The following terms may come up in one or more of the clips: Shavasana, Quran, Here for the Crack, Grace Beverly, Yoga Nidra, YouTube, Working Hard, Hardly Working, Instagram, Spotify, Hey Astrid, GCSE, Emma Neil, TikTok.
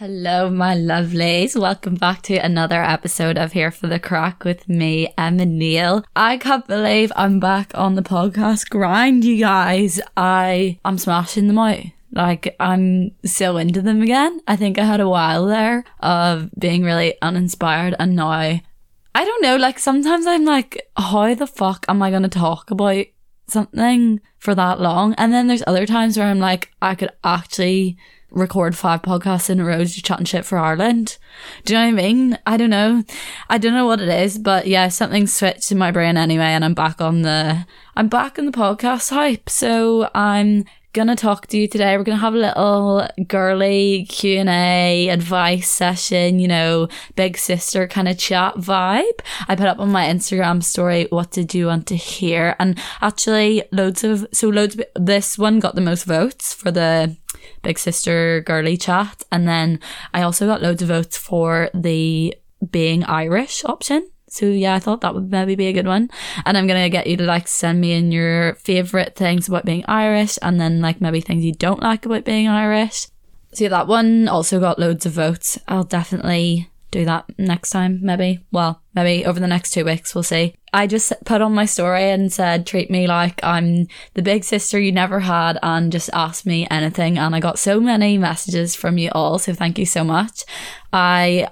Hello, my lovelies. Welcome back to another episode of Here for the Crack with me, Emma Neil. I can't believe I'm back on the podcast grind, you guys. I'm smashing them out. Like, I'm so into them again. I think I had a while there of being really uninspired, and now, I don't know, like, sometimes I'm like, how the fuck am I going to talk about something for that long? And then there's other times where I'm like, I could actually record 5 podcasts in a row just chatting shit for Ireland. Do you know what I mean? I don't know what it is, but yeah, something switched in my brain anyway, and I'm back on the podcast hype. So I'm gonna talk to you today. We're gonna have a little girly Q&A advice session, you know, big sister kind of chat vibe. I put up on my Instagram story, what did you want to hear? And actually loads of this one got the most votes for the big sister girly chat, and then I also got loads of votes for the being Irish option. So yeah, I thought that would maybe be a good one. And I'm going to get you to like send me in your favourite things about being Irish, and then like maybe things you don't like about being Irish. So yeah, that one also got loads of votes. I'll definitely do that next time, maybe. Well, maybe over the next 2 weeks, we'll see. I just put on my story and said, treat me like I'm the big sister you never had, and just ask me anything. And I got so many messages from you all, so thank you so much. I'm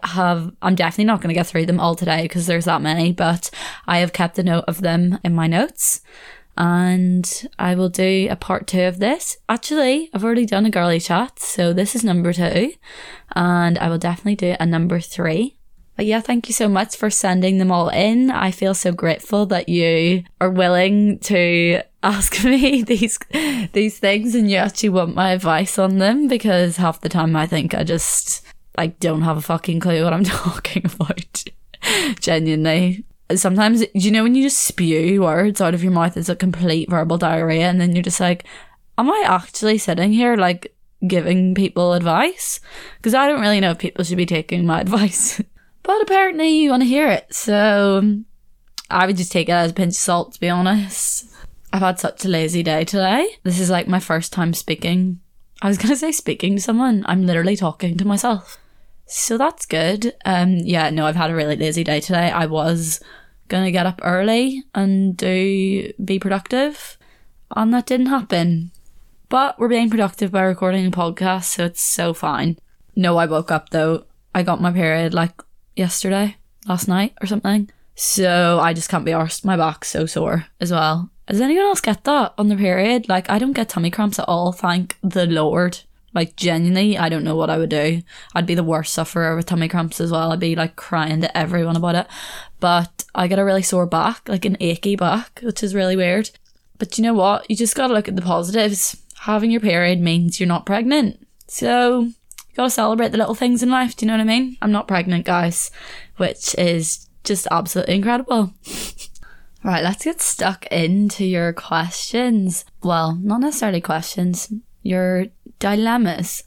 definitely not going to get through them all today because there's that many, but I have kept a note of them in my notes, and I will do a part 2 of this. Actually, I've already done a girly chat, so this is number 2, and I will definitely do a number 3. But yeah, thank you so much for sending them all in. I feel so grateful that you are willing to ask me these things, and you actually want my advice on them, because half the time I think I just like don't have a fucking clue what I'm talking about. Genuinely. Sometimes, you know, when you just spew words out of your mouth, it's a complete verbal diarrhea, and then you're just like, am I actually sitting here like giving people advice? Because I don't really know if people should be taking my advice. But apparently you want to hear it, so I would just take it as a pinch of salt, to be honest. I've had such a lazy day today. This is like my first time speaking. I was going to say speaking to someone. I'm literally talking to myself. So that's good. Yeah, no, I've had a really lazy day today. I was going to get up early and be productive, and that didn't happen. But we're being productive by recording a podcast, so it's so fine. No, I woke up though. I got my period like last night or something, so I just can't be arsed. My back's so sore as well. Does anyone else get that on their period? Like, I don't get tummy cramps at all, thank the Lord. Like, genuinely, I don't know what I would do. I'd be the worst sufferer with tummy cramps as well. I'd be like crying to everyone about it. But I get a really sore back, like an achy back, which is really weird. But you know what, you just gotta look at the positives. Having your period means you're not pregnant, so gotta celebrate the little things in life, do you know what I mean? I'm not pregnant, guys, which is just absolutely incredible. Right, let's get stuck into your questions. Well, not necessarily questions, your dilemmas.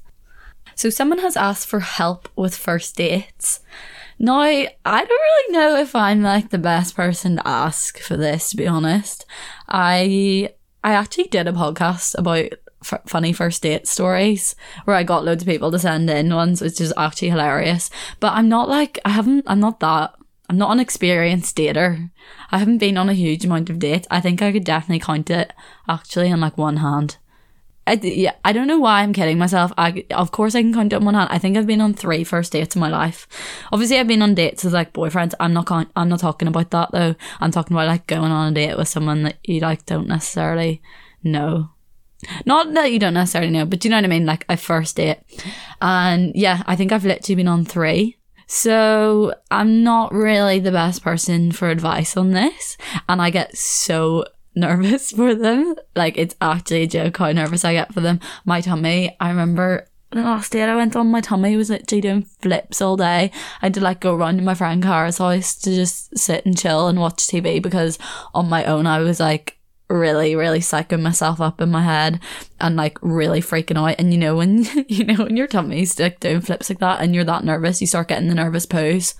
So someone has asked for help with first dates. Now, I don't really know if I'm like the best person to ask for this, to be honest. I actually did a podcast about funny first date stories where I got loads of people to send in ones, which is actually hilarious. But I'm not an experienced dater. I haven't been on a huge amount of dates. I think I could definitely count it actually on like one hand. I don't know why I'm kidding myself. Of course I can count it on one hand. I think I've been on 3 first dates in my life. Obviously I've been on dates with like boyfriends. I'm not talking about that though. I'm talking about like going on a date with someone that you like don't necessarily know. Not that you don't necessarily know, but do you know what I mean? Like a first date. And yeah, I think I've literally been on 3. So I'm not really the best person for advice on this. And I get so nervous for them. Like, it's actually a joke how nervous I get for them. My tummy, I remember the last date I went on, my tummy was literally doing flips all day. I had to like go round to my friend Cara's house to just sit and chill and watch TV, because on my own I was like really, really psyching myself up in my head and like really freaking out. And you know when your tummy's like doing flips like that and you're that nervous, you start getting the nervous pose.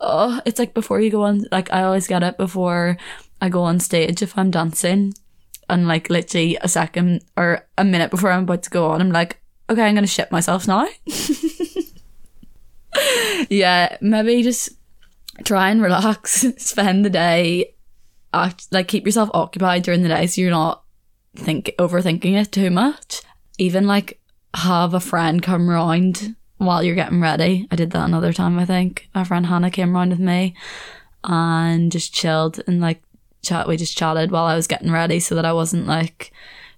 Oh, it's like before you go on, like I always get it before I go on stage if I'm dancing, and like literally a second or a minute before I'm about to go on, I'm like, okay, I'm gonna shit myself now. Yeah, maybe just try and relax, spend the day, keep yourself occupied during the day so you're not overthinking it too much. Even have a friend come round while you're getting ready. I did that another time, I think. Our friend Hannah came round with me and just chilled and we just chatted while I was getting ready so that I wasn't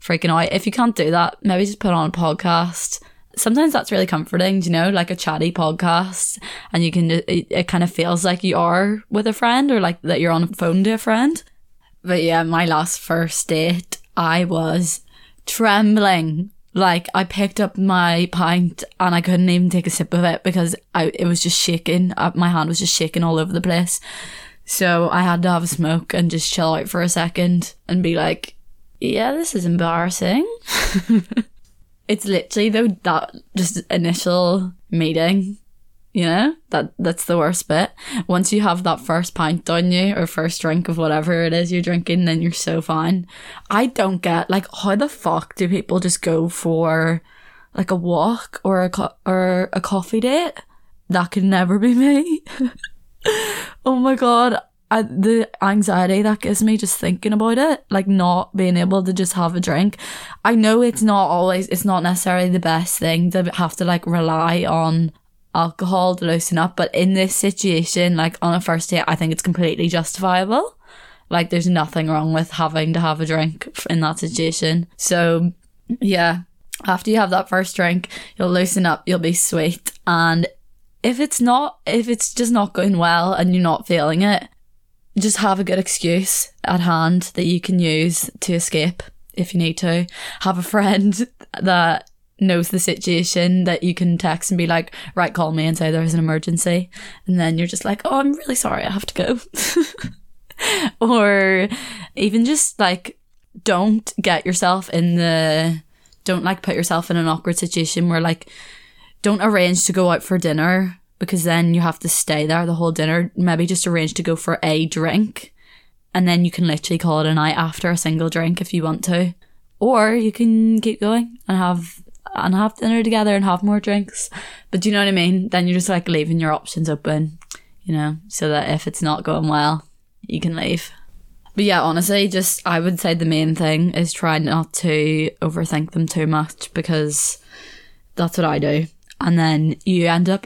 freaking out. If you can't do that, maybe just put on a podcast. Sometimes that's really comforting, a chatty podcast, and you can, it kind of feels like you are with a friend or that you're on the phone to a friend. But yeah, my last first date, I was trembling. I picked up my pint and I couldn't even take a sip of it because it was just shaking. My hand was just shaking all over the place. So I had to have a smoke and just chill out for a second and be like, yeah, this is embarrassing. It's literally though that just initial meeting, that's the worst bit. Once you have that first pint on you or first drink of whatever it is you're drinking, then you're so fine. I don't get how the fuck do people just go for a walk or a coffee date? That could never be me. Oh my god. The anxiety that gives me just thinking about it, not being able to just have a drink. I know it's not necessarily the best thing to have to rely on alcohol to loosen up, but in this situation, on a first date, I think it's completely justifiable. There's nothing wrong with having to have a drink in that situation. So yeah, after you have that first drink, you'll loosen up, you'll be sweet, and if it's just not going well and you're not feeling it, just have a good excuse at hand that you can use to escape if you need to. Have a friend that knows the situation that you can text and be like, right, call me and say there's an emergency. And then you're just like, oh, I'm really sorry, I have to go. Or even just don't put yourself in an awkward situation where don't arrange to go out for dinner, because then you have to stay there the whole dinner. Maybe just arrange to go for a drink, and then you can literally call it a night after a single drink if you want to. Or you can keep going and have dinner together and have more drinks. But do you know what I mean? Then you're just leaving your options open, so that if it's not going well, you can leave. But yeah, honestly, I would say the main thing is try not to overthink them too much, because that's what I do. And then you end up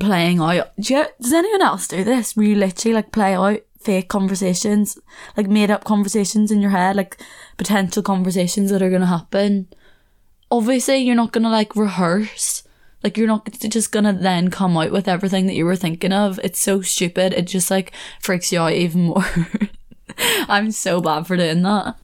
playing out. Does anyone else do this? Where you literally play out fake conversations, made up conversations in your head, potential conversations that are going to happen? Obviously you're not going to rehearse. You're not just going to then come out with everything that you were thinking of. It's so stupid. It just freaks you out even more. I'm so bad for doing that.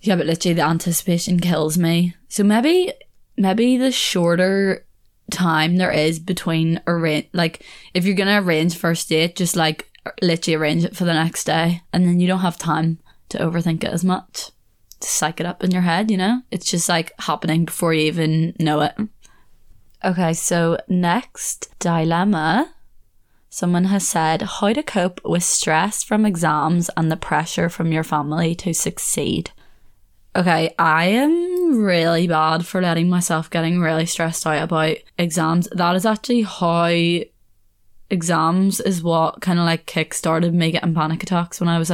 Yeah, but literally the anticipation kills me. So maybe the shorter time there is between if you're gonna arrange first date, just literally arrange it for the next day, and then you don't have time to overthink it as much, to psych it up in your head. It's just happening before you even know it. Okay, so next dilemma. Someone has said, how to cope with stress from exams and the pressure from your family to succeed. Okay, I am really bad for letting myself getting really stressed out about exams. That is actually how exams is what kind of kick-started me getting panic attacks when I was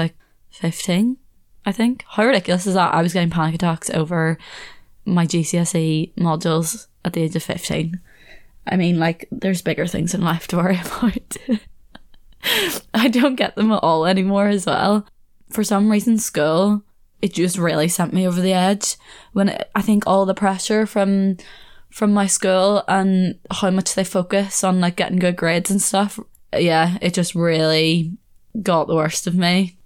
15, I think. How ridiculous is that? I was getting panic attacks over my GCSE modules at the age of 15. I mean, there's bigger things in life to worry about. I don't get them at all anymore as well. For some reason, school, it just really sent me over the edge. I think all the pressure from my school and how much they focus on getting good grades and stuff, yeah, it just really got the worst of me.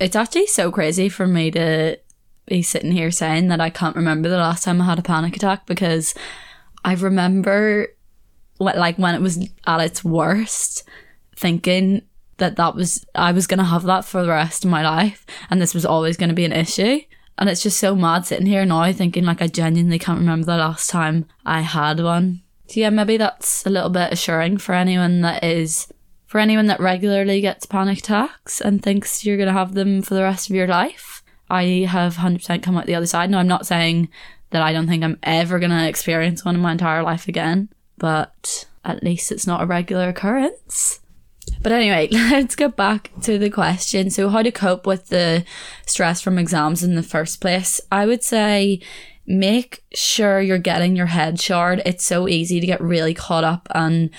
It's actually so crazy for me to be sitting here saying that I can't remember the last time I had a panic attack, because I remember when it was at its worst, thinking I was going to have that for the rest of my life, and this was always going to be an issue. And it's just so mad sitting here now thinking I genuinely can't remember the last time I had one. So yeah, maybe that's a little bit assuring for anyone that regularly gets panic attacks and thinks you're going to have them for the rest of your life. I have 100% come out the other side. Now, I'm not saying that I don't think I'm ever going to experience one in my entire life again, but at least it's not a regular occurrence. But anyway, let's get back to the question. So how to cope with the stress from exams in the first place? I would say make sure you're getting your head showered. It's so easy to get really caught up and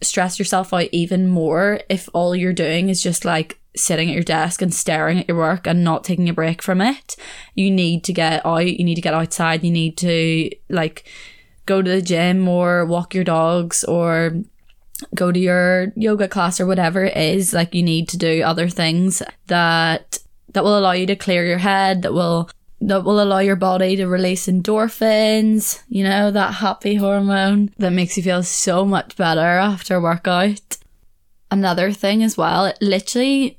stress yourself out even more if all you're doing is just like sitting at your desk and staring at your work and not taking a break from it. You need to get out, you need to get outside, you need to like go to the gym or walk your dogs or go to your yoga class or whatever it is. Like you need to do other things that will allow you to clear your head, that will allow your body to release endorphins, you know, that happy hormone that makes you feel so much better after a workout. Another thing as well, it literally,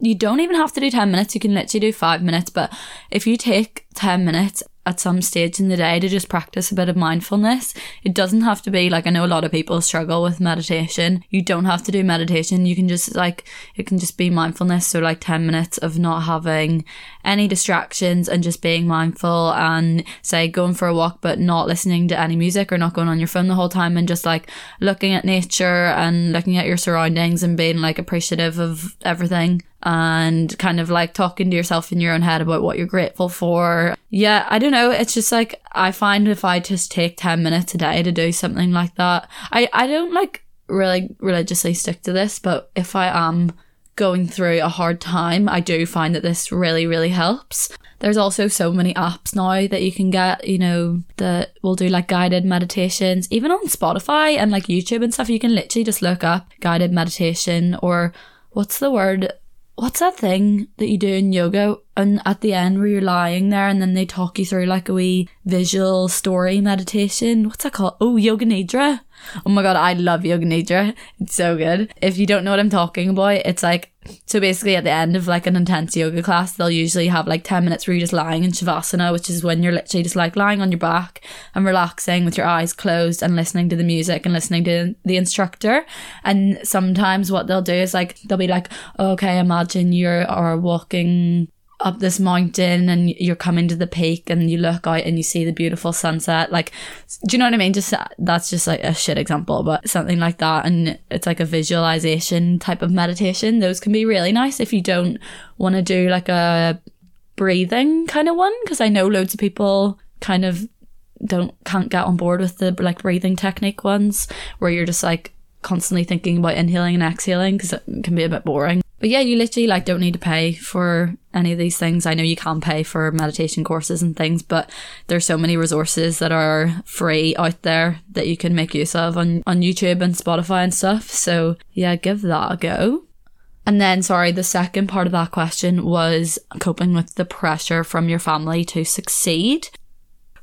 you don't even have to do 10 minutes, you can literally do 5 minutes, but if you take 10 minutes at some stage in the day to just practice a bit of mindfulness, it doesn't have to be like, I know a lot of people struggle with meditation. You don't have to do meditation. You can just like, it can just be mindfulness. So like 10 minutes of not having any distractions and just being mindful, and say going for a walk but not listening to any music or not going on your phone the whole time, and just like looking at nature and looking at your surroundings and being like appreciative of everything, and kind of like talking to yourself in your own head about what you're grateful for. Yeah, I don't know, it's just like I find if I just take 10 minutes a day to do something like that, I don't like really religiously stick to this, but if I am going through a hard time, I do find that this really, really helps. There's also so many apps now that you can get, you know, that will do like guided meditations, even on Spotify and like YouTube and stuff. You can literally just look up guided meditation, or what's that thing that you do in yoga and at the end where you're lying there and then they talk you through like a wee visual story meditation? What's that called? Oh, Yoga Nidra. Oh my god, I love Yoga Nidra. It's so good. If you don't know what I'm talking about, it's like, so basically at the end of like an intense yoga class, they'll usually have like 10 minutes where you're just lying in Shavasana, which is when you're literally just like lying on your back and relaxing with your eyes closed and listening to the music and listening to the instructor. And sometimes what they'll do is like, they'll be like, okay, imagine you are walking up this mountain and you're coming to the peak and you look out and you see the beautiful sunset. Like, do you know what I mean? Just that's just like a shit example, but something like that. And it's like a visualization type of meditation. Those can be really nice if you don't want to do like a breathing kind of one, because I know loads of people kind of can't get on board with the like breathing technique ones where you're just like constantly thinking about inhaling and exhaling, because it can be a bit boring. But yeah, you literally like don't need to pay for any of these things. I know you can pay for meditation courses and things, but there's so many resources that are free out there that you can make use of on YouTube and Spotify and stuff. So yeah, give that a go. And then, sorry, the second part of that question was coping with the pressure from your family to succeed.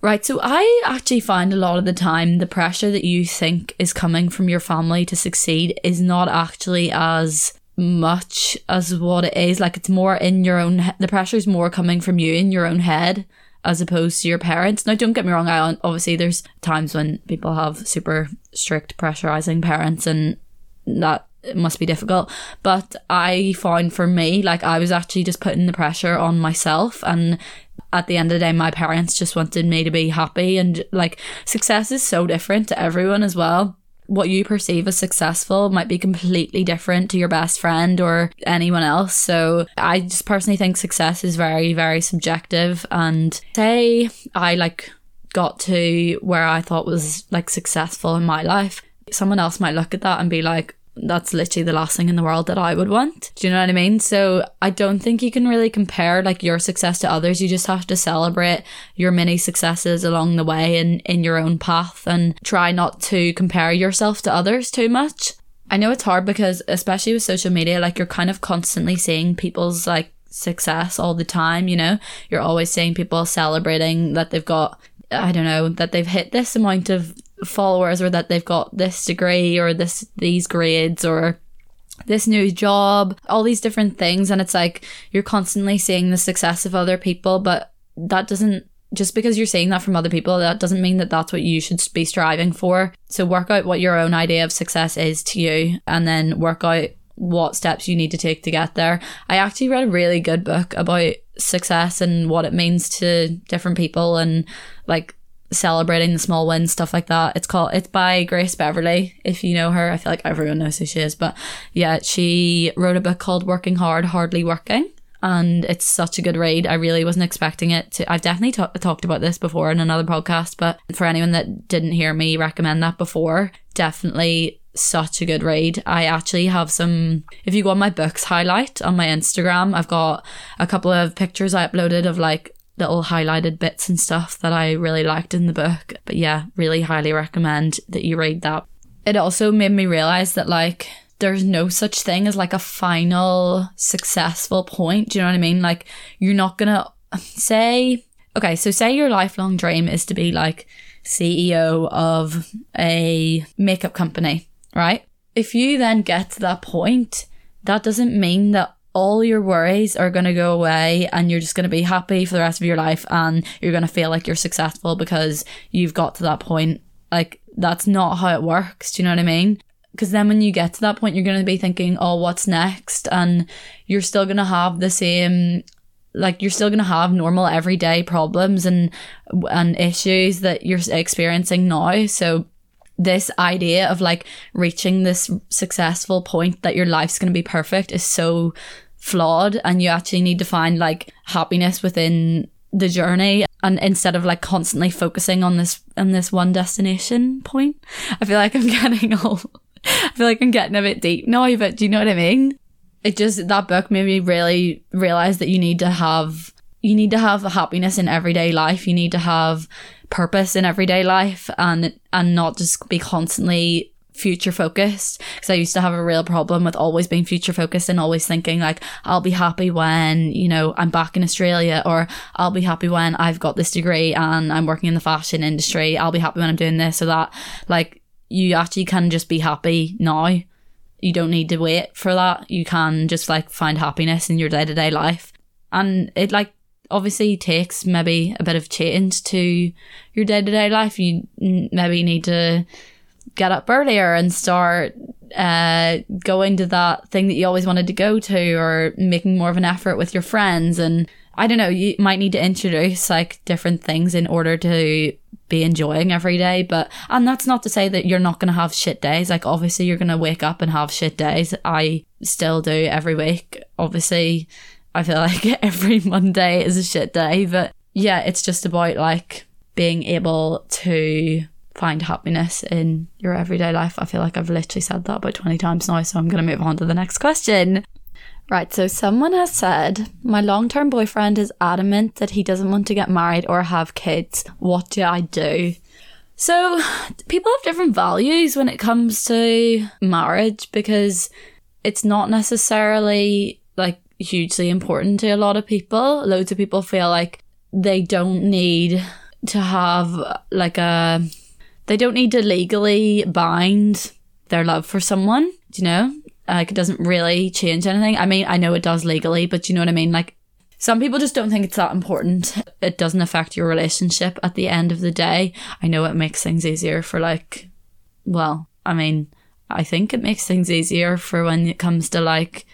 Right, so I actually find a lot of the time the pressure that you think is coming from your family to succeed is not actually as much as what it is. Like, it's more in your own, the pressure's more coming from you in your own head as opposed to your parents. Now, don't get me wrong, obviously there's times when people have super strict pressurizing parents and that must be difficult, but I found for me, like, I was actually just putting the pressure on myself, and at the end of the day my parents just wanted me to be happy. And like, success is so different to everyone as well. What you perceive as successful might be completely different to your best friend or anyone else. So I just personally think success is very, very subjective. And say I like got to where I thought was like successful in my life, someone else might look at that and be like, that's literally the last thing in the world that I would want. Do you know what I mean? So I don't think you can really compare like your success to others. You just have to celebrate your many successes along the way and in your own path, and try not to compare yourself to others too much. I know it's hard because especially with social media, like you're kind of constantly seeing people's like success all the time, you know? You're always seeing people celebrating that they've got, I don't know, that they've hit this amount of followers, or that they've got this degree, or these grades, or this new job, all these different things. And it's like you're constantly seeing the success of other people, but that doesn't, just because you're seeing that from other people, that doesn't mean that that's what you should be striving for. So work out what your own idea of success is to you, and then work out what steps you need to take to get there. I actually read a really good book about success and what it means to different people, and like celebrating the small wins, stuff like that. It's by Grace Beverly, if you know her. I feel like everyone knows who she is, but yeah, she wrote a book called Working Hard, Hardly Working, and it's such a good read. I really wasn't expecting it to. I've definitely talked about this before in another podcast, but for anyone that didn't hear me recommend that before, definitely such a good read. I actually have some, if you go on my books highlight on my Instagram, I've got a couple of pictures I uploaded of like little highlighted bits and stuff that I really liked in the book. But yeah, really highly recommend that you read that. It also made me realize that like there's no such thing as like a final successful point. Do you know what I mean? Like you're not gonna say, okay, so say your lifelong dream is to be like CEO of a makeup company, right? If you then get to that point, that doesn't mean that all your worries are going to go away and you're just going to be happy for the rest of your life and you're going to feel like you're successful because you've got to that point. Like, that's not how it works. Do you know what I mean? Because then when you get to that point, you're going to be thinking, oh, what's next? And you're still going to have the same, like, you're still going to have normal everyday problems and issues that you're experiencing now. So this idea of like reaching this successful point that your life's going to be perfect is so flawed, and you actually need to find like happiness within the journey, and instead of like constantly focusing on this one destination point. I feel like I'm getting a bit deep now, but do you know what I mean? It just, that book made me really realize that you need to have happiness in everyday life. You need to have purpose in everyday life and not just be constantly future focused, because I used to have a real problem with always being future focused and always thinking like, I'll be happy when, you know, I'm back in Australia, or I'll be happy when I've got this degree and I'm working in the fashion industry. I'll be happy when I'm doing this or that. Like, you actually can just be happy now. You don't need to wait for that. You can just like find happiness in your day-to-day life. And it like obviously takes maybe a bit of change to your day-to-day life. You maybe need to get up earlier and start going to that thing that you always wanted to go to, or making more of an effort with your friends. And I don't know, you might need to introduce like different things in order to be enjoying every day. But, and that's not to say that you're not going to have shit days. Like, obviously you're going to wake up and have shit days. I still do every week. Obviously I feel like every Monday is a shit day, but yeah, it's just about like being able to find happiness in your everyday life. I feel like I've literally said that about 20 times now, so I'm going to move on to the next question. Right, so someone has said, my long-term boyfriend is adamant that he doesn't want to get married or have kids. What do I do? So people have different values when it comes to marriage, because it's not necessarily like hugely important to a lot of people. Loads of people feel like they don't need to have like a, they don't need to legally bind their love for someone, you know? Like, it doesn't really change anything. I mean, I know it does legally, but you know what I mean? Like, some people just don't think it's that important. It doesn't affect your relationship at the end of the day. I know it makes things easier for like, well, I mean, I think it makes things easier for when it comes to like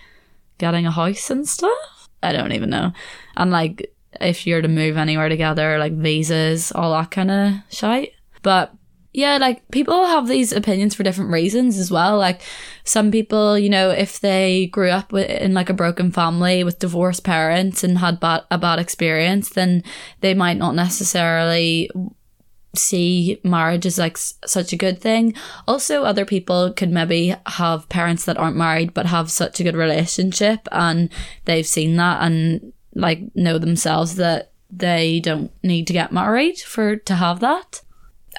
getting a house and stuff. I don't even know. And like, if you're to move anywhere together, like visas, all that kind of shite. But yeah, like, people have these opinions for different reasons as well. Like, some people, you know, if they grew up in like a broken family with divorced parents and had a bad experience, then they might not necessarily see marriage as like such a good thing. Also, other people could maybe have parents that aren't married but have such a good relationship, and they've seen that and like know themselves that they don't need to get married to have that.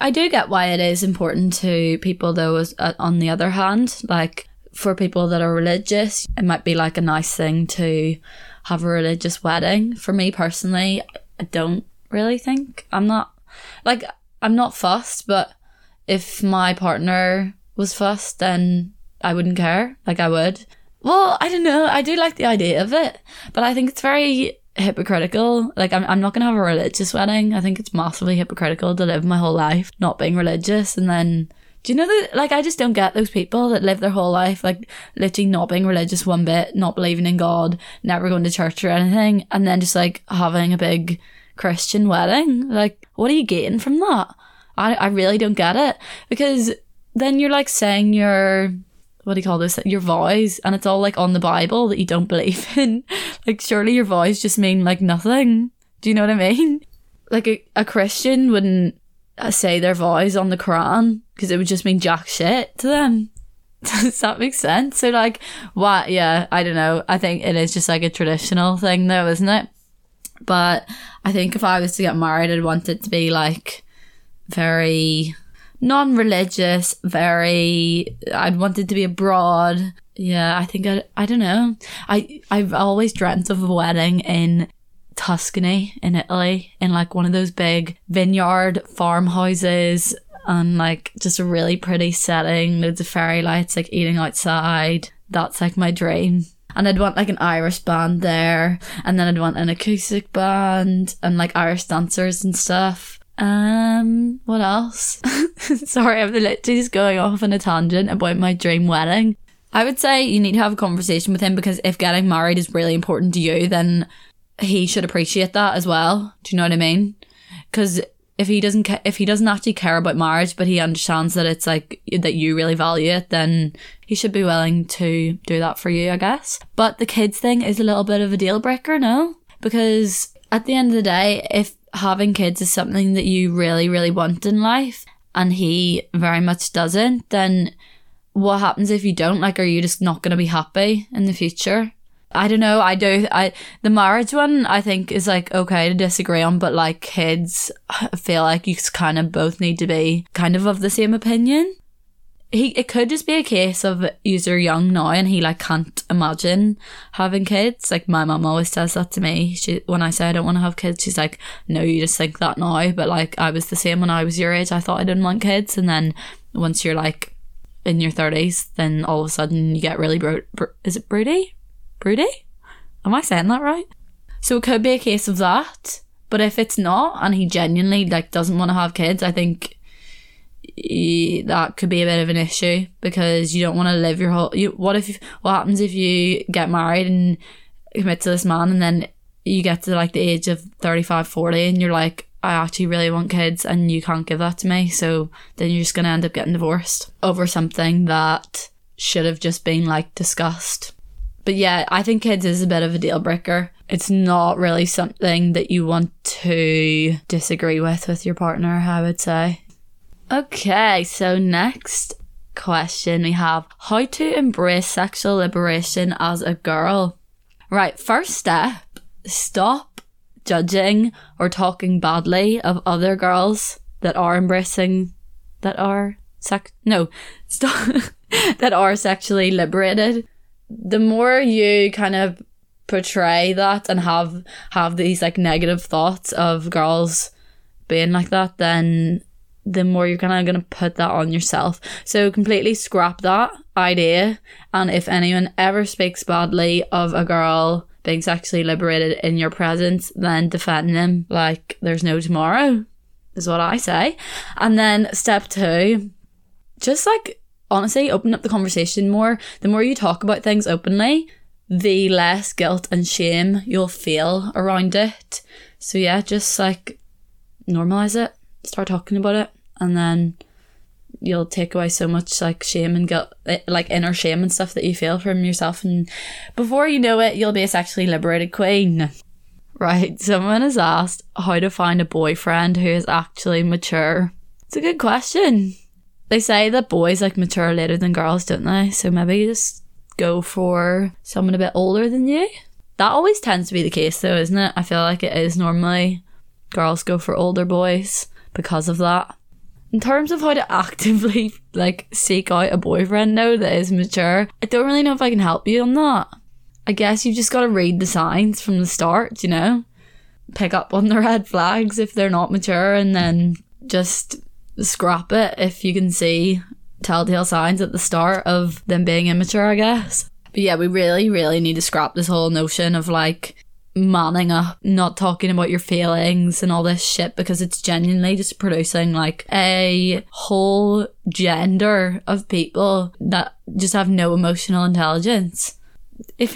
I do get why it is important to people though, as, on the other hand, like for people that are religious, it might be like a nice thing to have a religious wedding. For me personally, I don't really think, I'm not fussed, but if my partner was fussed, then I wouldn't care. Like, I would. Well, I don't know. I do like the idea of it, but I think it's very hypocritical. Like, I'm not going to have a religious wedding. I think it's massively hypocritical to live my whole life not being religious. And then, do you know that, like, I just don't get those people that live their whole life, like, literally not being religious one bit, not believing in God, never going to church or anything, and then just, like, having a big Christian wedding. Like, what are you getting from that? I really don't get it, because then you're like saying your, what do you call this, your vows, and it's all like on the Bible that you don't believe in. Like, surely your vows just mean like nothing. Do you know what I mean? Like a Christian wouldn't say their vows on the Quran, because it would just mean jack shit to them. Does that make sense? So like, what? Yeah, I don't know. I think it is just like a traditional thing though, isn't it? But I think if I was to get married, I'd want it to be like very non-religious, I'd want it to be abroad. Yeah, I think I don't know. I've always dreamt of a wedding in Tuscany, in Italy, in like one of those big vineyard farmhouses, and like just a really pretty setting, loads of fairy lights, like eating outside. That's like my dream. And I'd want like an Irish band there, and then I'd want an acoustic band and like Irish dancers and stuff. What else? Sorry, I'm literally just going off on a tangent about my dream wedding. I would say you need to have a conversation with him, because if getting married is really important to you, then he should appreciate that as well. Do you know what I mean? Because if he doesn't actually care about marriage, but he understands that it's like that you really value it, then he should be willing to do that for you, I guess. But the kids thing is a little bit of a deal breaker, no? Because at the end of the day, if having kids is something that you really, really want in life, and he very much doesn't, then what happens if you don't? Like, are you just not going to be happy in the future? I don't know. The marriage one, I think, is like okay to disagree on, but like kids, I feel like you kind of both need to be kind of the same opinion. It could just be a case of you're young now and he like can't imagine having kids. Like my mum always says that to me. When I say I don't want to have kids, she's like, no, you just think that now. But like I was the same when I was your age. I thought I didn't want kids. And then once you're like in your 30s, then all of a sudden you get really broody? Am I saying that right? So it could be a case of that. But if it's not, and he genuinely like doesn't want to have kids, I think that could be a bit of an issue, because you don't want to live your whole... What happens if you get married and commit to this man, and then you get to like the age of 35, 40 and you're like, I actually really want kids and you can't give that to me, so then you're just going to end up getting divorced over something that should have just been like discussed. But yeah, I think kids is a bit of a deal breaker. It's not really something that you want to disagree with your partner, I would say. Okay, so next question we have, how to embrace sexual liberation as a girl. Right, first step, stop judging or talking badly of other girls that are sexually liberated. The more you kind of portray that and have these like negative thoughts of girls being like that, then the more you're kind of going to put that on yourself. So completely scrap that idea. And if anyone ever speaks badly of a girl being sexually liberated in your presence, then defend them like there's no tomorrow, is what I say. And then step 2, just like honestly open up the conversation more. The more you talk about things openly, the less guilt and shame you'll feel around it. So yeah, just like normalize it, start talking about it. And then you'll take away so much like shame and guilt, like inner shame and stuff that you feel from yourself. And before you know it, you'll be a sexually liberated queen. Right, someone has asked how to find a boyfriend who is actually mature. It's a good question. They say that boys like mature later than girls, don't they? So maybe you just go for someone a bit older than you. That always tends to be the case though, isn't it? I feel like it is normally girls go for older boys because of that. In terms of how to actively like seek out a boyfriend now that is mature, I don't really know if I can help you on that. I guess you've just got to read the signs from the start, you know, pick up on the red flags if they're not mature, and then just scrap it if you can see telltale signs at the start of them being immature, I guess. But yeah, we really, really need to scrap this whole notion of like manning up, not talking about your feelings and all this shit, because it's genuinely just producing like a whole gender of people that just have no emotional intelligence. If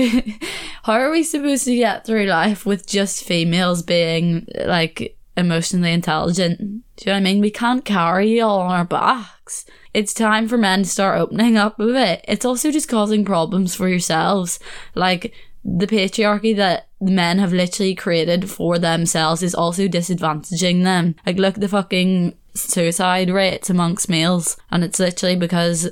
how are we supposed to get through life with just females being like emotionally intelligent? Do you know what I mean? We can't carry it all on our backs. It's time for men to start opening up a bit. It's also just causing problems for yourselves. Like, the patriarchy that men have literally created for themselves is also disadvantaging them. Like, look at the fucking suicide rates amongst males, and it's literally because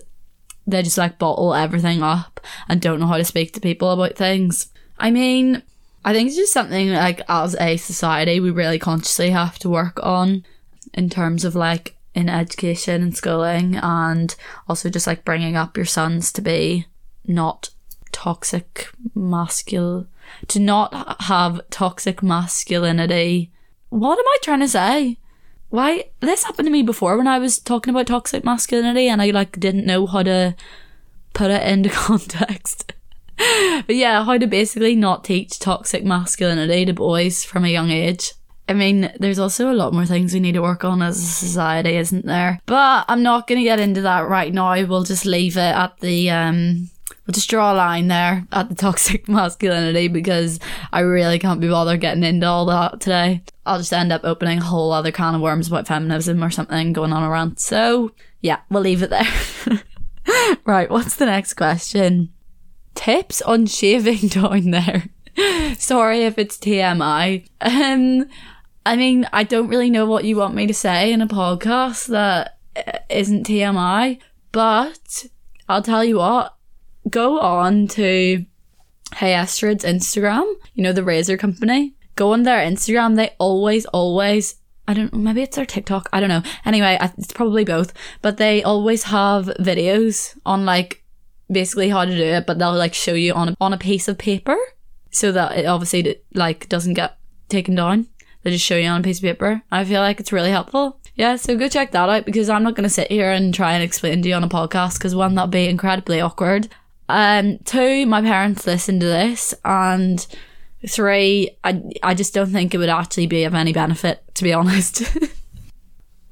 they just like bottle everything up and don't know how to speak to people about things. I mean, I think it's just something like as a society we really consciously have to work on in terms of like in education and schooling, and also just like bringing up your sons to be not toxic masculine, to not have toxic masculinity. What am I trying to say? Why this happened to me before when I was talking about toxic masculinity and I like didn't know how to put it into context. But yeah, how to basically not teach toxic masculinity to boys from a young age. I mean, there's also a lot more things we need to work on as a society, isn't there? But I'm not going to get into that right now. We'll just leave it at the, we'll just draw a line there at the toxic masculinity, because I really can't be bothered getting into all that today. I'll just end up opening a whole other can of worms about feminism or something, going on a rant. So yeah, we'll leave it there. Right, what's the next question? Tips on shaving down there. Sorry if it's TMI. I mean, I don't really know what you want me to say in a podcast that isn't TMI, but I'll tell you what, go on to Hey Astrid's Instagram, you know, the razor company. Go on their Instagram. They always, I don't know, maybe it's their TikTok, I don't know. Anyway, it's probably both, but they always have videos on like basically how to do it, but they'll like show you on a piece of paper so that it obviously like doesn't get taken down. They just show you on a piece of paper. I feel like it's really helpful. Yeah, so go check that out, because I'm not going to sit here and try and explain to you on a podcast, because one, that'd be incredibly awkward. Two, my parents listen to this, and three, I just don't think it would actually be of any benefit, to be honest.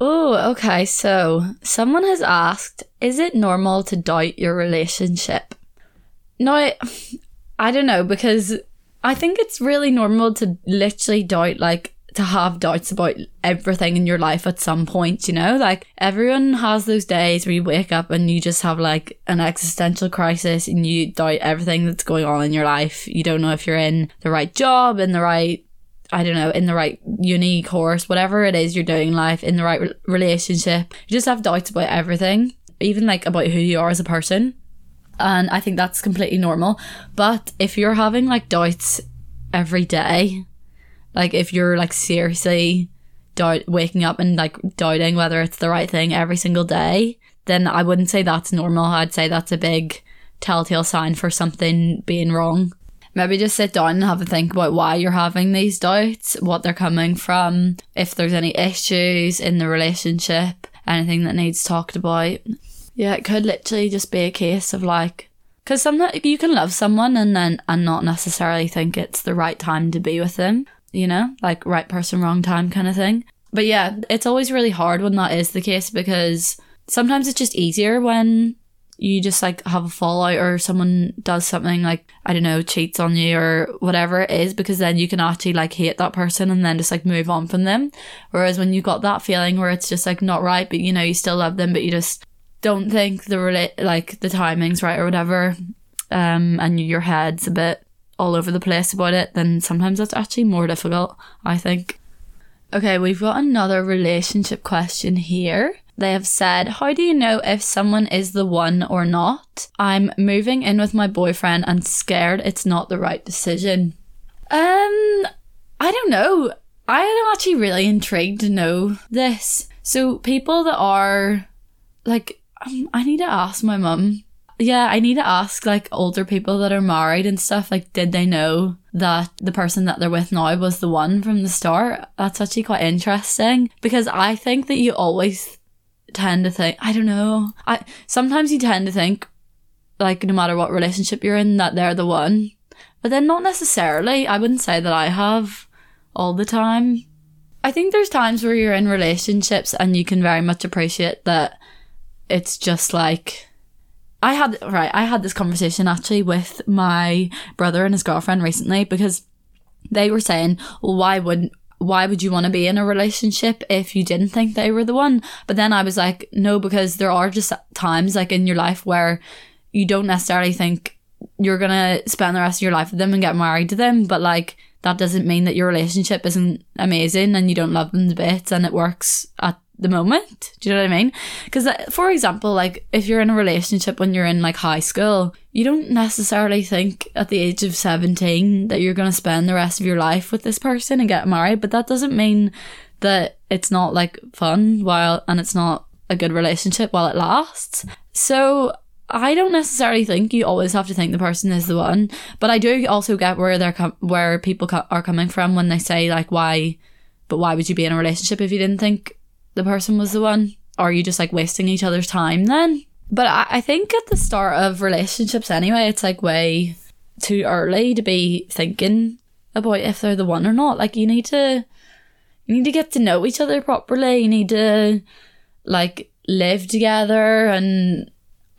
Oh, okay, so someone has asked, is it normal to doubt your relationship? Now, I don't know, because I think it's really normal to literally doubt, like, to have doubts about everything in your life at some point, you know? Like, everyone has those days where you wake up and you just have, like, an existential crisis and you doubt everything that's going on in your life. You don't know if you're in the right job, in the right, I don't know, in the right uni course, whatever it is you're doing in life, in the right relationship. You just have doubts about everything, even like about who you are as a person. And I think that's completely normal. But if you're having like doubts every day, like if you're like seriously waking up and like doubting whether it's the right thing every single day, then I wouldn't say that's normal. I'd say that's a big telltale sign for something being wrong. Maybe just sit down and have a think about why you're having these doubts, what they're coming from, if there's any issues in the relationship, anything that needs talked about. Yeah, it could literally just be a case of like, because sometimes you can love someone and then and not necessarily think it's the right time to be with them, you know, like right person, wrong time kind of thing. But yeah, it's always really hard when that is the case, because sometimes it's just easier when you just like have a fallout or someone does something like, I don't know, cheats on you or whatever it is, because then you can actually like hate that person and then just like move on from them. Whereas when you got that feeling where it's just like not right, but you know, you still love them, but you just don't think the timing's right or whatever, and your head's a bit all over the place about it, then sometimes that's actually more difficult, I think. Okay, we've got another relationship question here. They have said, how do you know if someone is the one or not? I'm moving in with my boyfriend and scared it's not the right decision. I don't know. I am actually really intrigued to know this. So people that are like, I need to ask my mum. Yeah, I need to ask like older people that are married and stuff, like did they know that the person that they're with now was the one from the start? That's actually quite interesting, because I think that you always tend to think, I don't know, I sometimes you tend to think like no matter what relationship you're in that they're the one, but then not necessarily. I wouldn't say that I have all the time. I think there's times where you're in relationships and you can very much appreciate that it's just like I had this conversation actually with my brother and his girlfriend recently, because they were saying, well, why would you want to be in a relationship if you didn't think they were the one? But then I was like, no, because there are just times like in your life where you don't necessarily think you're going to spend the rest of your life with them and get married to them. But like, that doesn't mean that your relationship isn't amazing and you don't love them to bits and it works at the moment. Do you know what I mean? Because for example, like if you're in a relationship when you're in like high school, you don't necessarily think at the age of 17 that you're going to spend the rest of your life with this person and get married, but that doesn't mean that it's not like fun while, and it's not a good relationship while it lasts. So I don't necessarily think you always have to think the person is the one, but I do also get where people are coming from when they say like, why would you be in a relationship if you didn't think the person was the one? Are you just like wasting each other's time then? But I think at the start of relationships anyway, it's like way too early to be thinking about if they're the one or not. Like you need to get to know each other properly. You need to like live together, and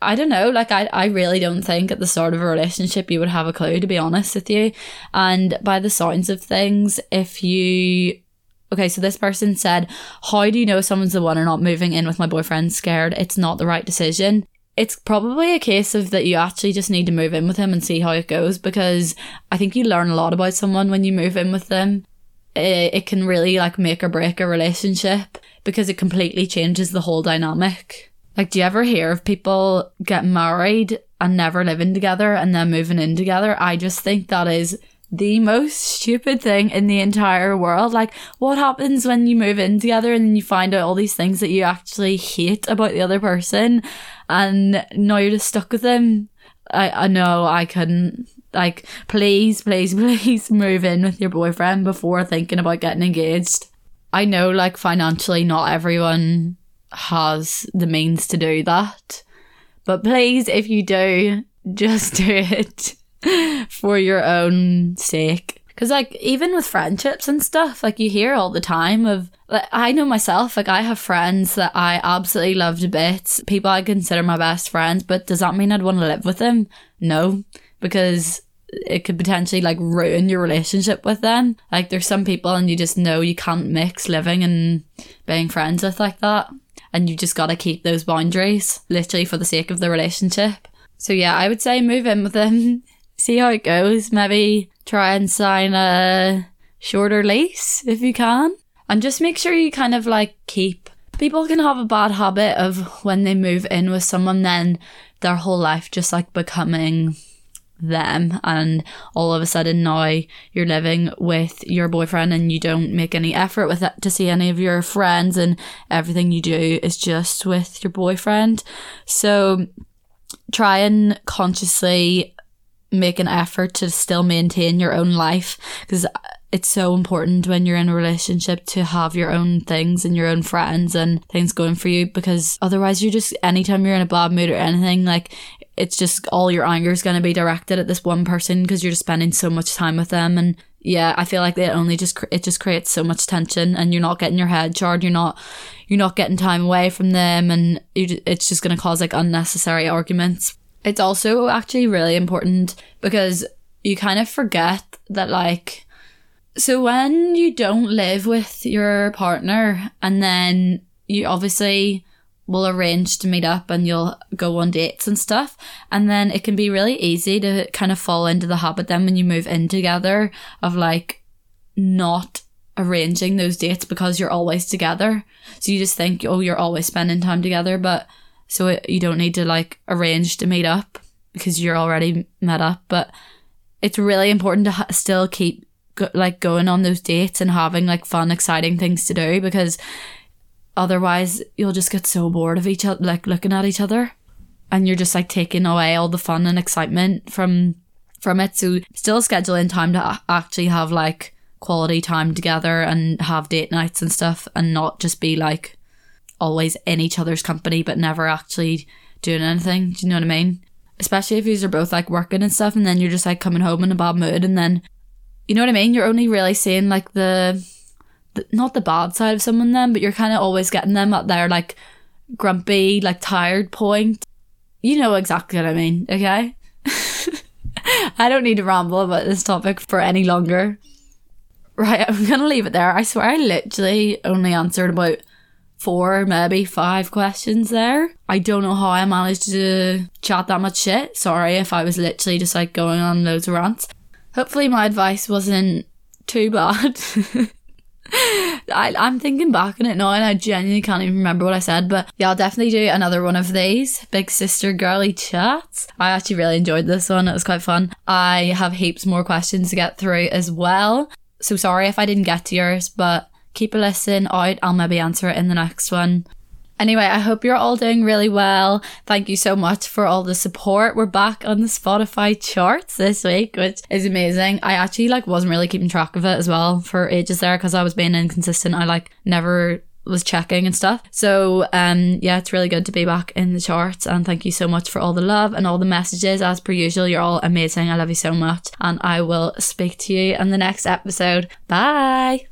I don't know, like I really don't think at the start of a relationship you would have a clue, to be honest with you. And by the sounds of things, okay, so this person said, how do you know someone's the one or not? Moving in with my boyfriend, scared it's not the right decision. It's probably a case of that you actually just need to move in with him and see how it goes, because I think you learn a lot about someone when you move in with them. It can really like make or break a relationship because it completely changes the whole dynamic. Like, do you ever hear of people getting married and never living together and then moving in together? I just think that is the most stupid thing in the entire world. Like, what happens when you move in together and you find out all these things that you actually hate about the other person, and now you're just stuck with them? I know, I couldn't. Like, please move in with your boyfriend before thinking about getting engaged. I know, like, financially not everyone has the means to do that, but please, if you do, just do it for your own sake. Because like, even with friendships and stuff, like you hear all the time of, like, I know myself, like I have friends that I absolutely love to bits, people I consider my best friends, but does that mean I'd want to live with them? No, because it could potentially like ruin your relationship with them. Like, there's some people and you just know you can't mix living and being friends with like that, and you've just got to keep those boundaries literally for the sake of the relationship. So yeah, I would say move in with them. See how it goes. Maybe try and sign a shorter lease if you can. And just make sure you kind of like keep... People can have a bad habit of when they move in with someone, then their whole life just like becoming them. And all of a sudden now you're living with your boyfriend and you don't make any effort with it to see any of your friends, and everything you do is just with your boyfriend. So try and consciously make an effort to still maintain your own life, because it's so important when you're in a relationship to have your own things and your own friends and things going for you, because otherwise you're just, anytime you're in a bad mood or anything, like it's just all your anger is going to be directed at this one person because you're just spending so much time with them. And yeah, I feel like it just creates so much tension, and you're not getting your head charred, you're not getting time away from them, and it's just going to cause like unnecessary arguments. It's also actually really important because you kind of forget that, like, so when you don't live with your partner and then you obviously will arrange to meet up and you'll go on dates and stuff, and then it can be really easy to kind of fall into the habit then when you move in together of like not arranging those dates because you're always together. So you just think, oh, you're always spending time together, but so you don't need to like arrange to meet up because you're already met up. But it's really important to still keep going on those dates and having like fun, exciting things to do, because otherwise you'll just get so bored of each other, like looking at each other, and you're just like taking away all the fun and excitement from it. So still scheduling time to actually have like quality time together and have date nights and stuff, and not just be like always in each other's company but never actually doing anything. Do you know what I mean? Especially if you're both like working and stuff, and then you're just like coming home in a bad mood, and then, you know what I mean, you're only really seeing like the not the bad side of someone then, but you're kind of always getting them at their like grumpy, like tired point. You know exactly what I mean, okay? I don't need to ramble about this topic for any longer. Right, I'm going to leave it there. I swear I literally only answered about 4, maybe 5 questions there. I don't know how I managed to chat that much shit. Sorry if I was literally just like going on loads of rants. Hopefully my advice wasn't too bad. I'm thinking back on it now and I genuinely can't even remember what I said, but yeah, I'll definitely do another one of these big sister girly chats. I actually really enjoyed this one. It was quite fun. I have heaps more questions to get through as well. So sorry if I didn't get to yours, but keep a listen out. I'll maybe answer it in the next one. Anyway, I hope you're all doing really well. Thank you so much for all the support. We're back on the Spotify charts this week, which is amazing. I actually wasn't really keeping track of it as well for ages there because I was being inconsistent. I never was checking and stuff. So yeah, it's really good to be back in the charts, and thank you so much for all the love and all the messages as per usual. You're all amazing. I love you so much, and I will speak to you in the next episode. Bye.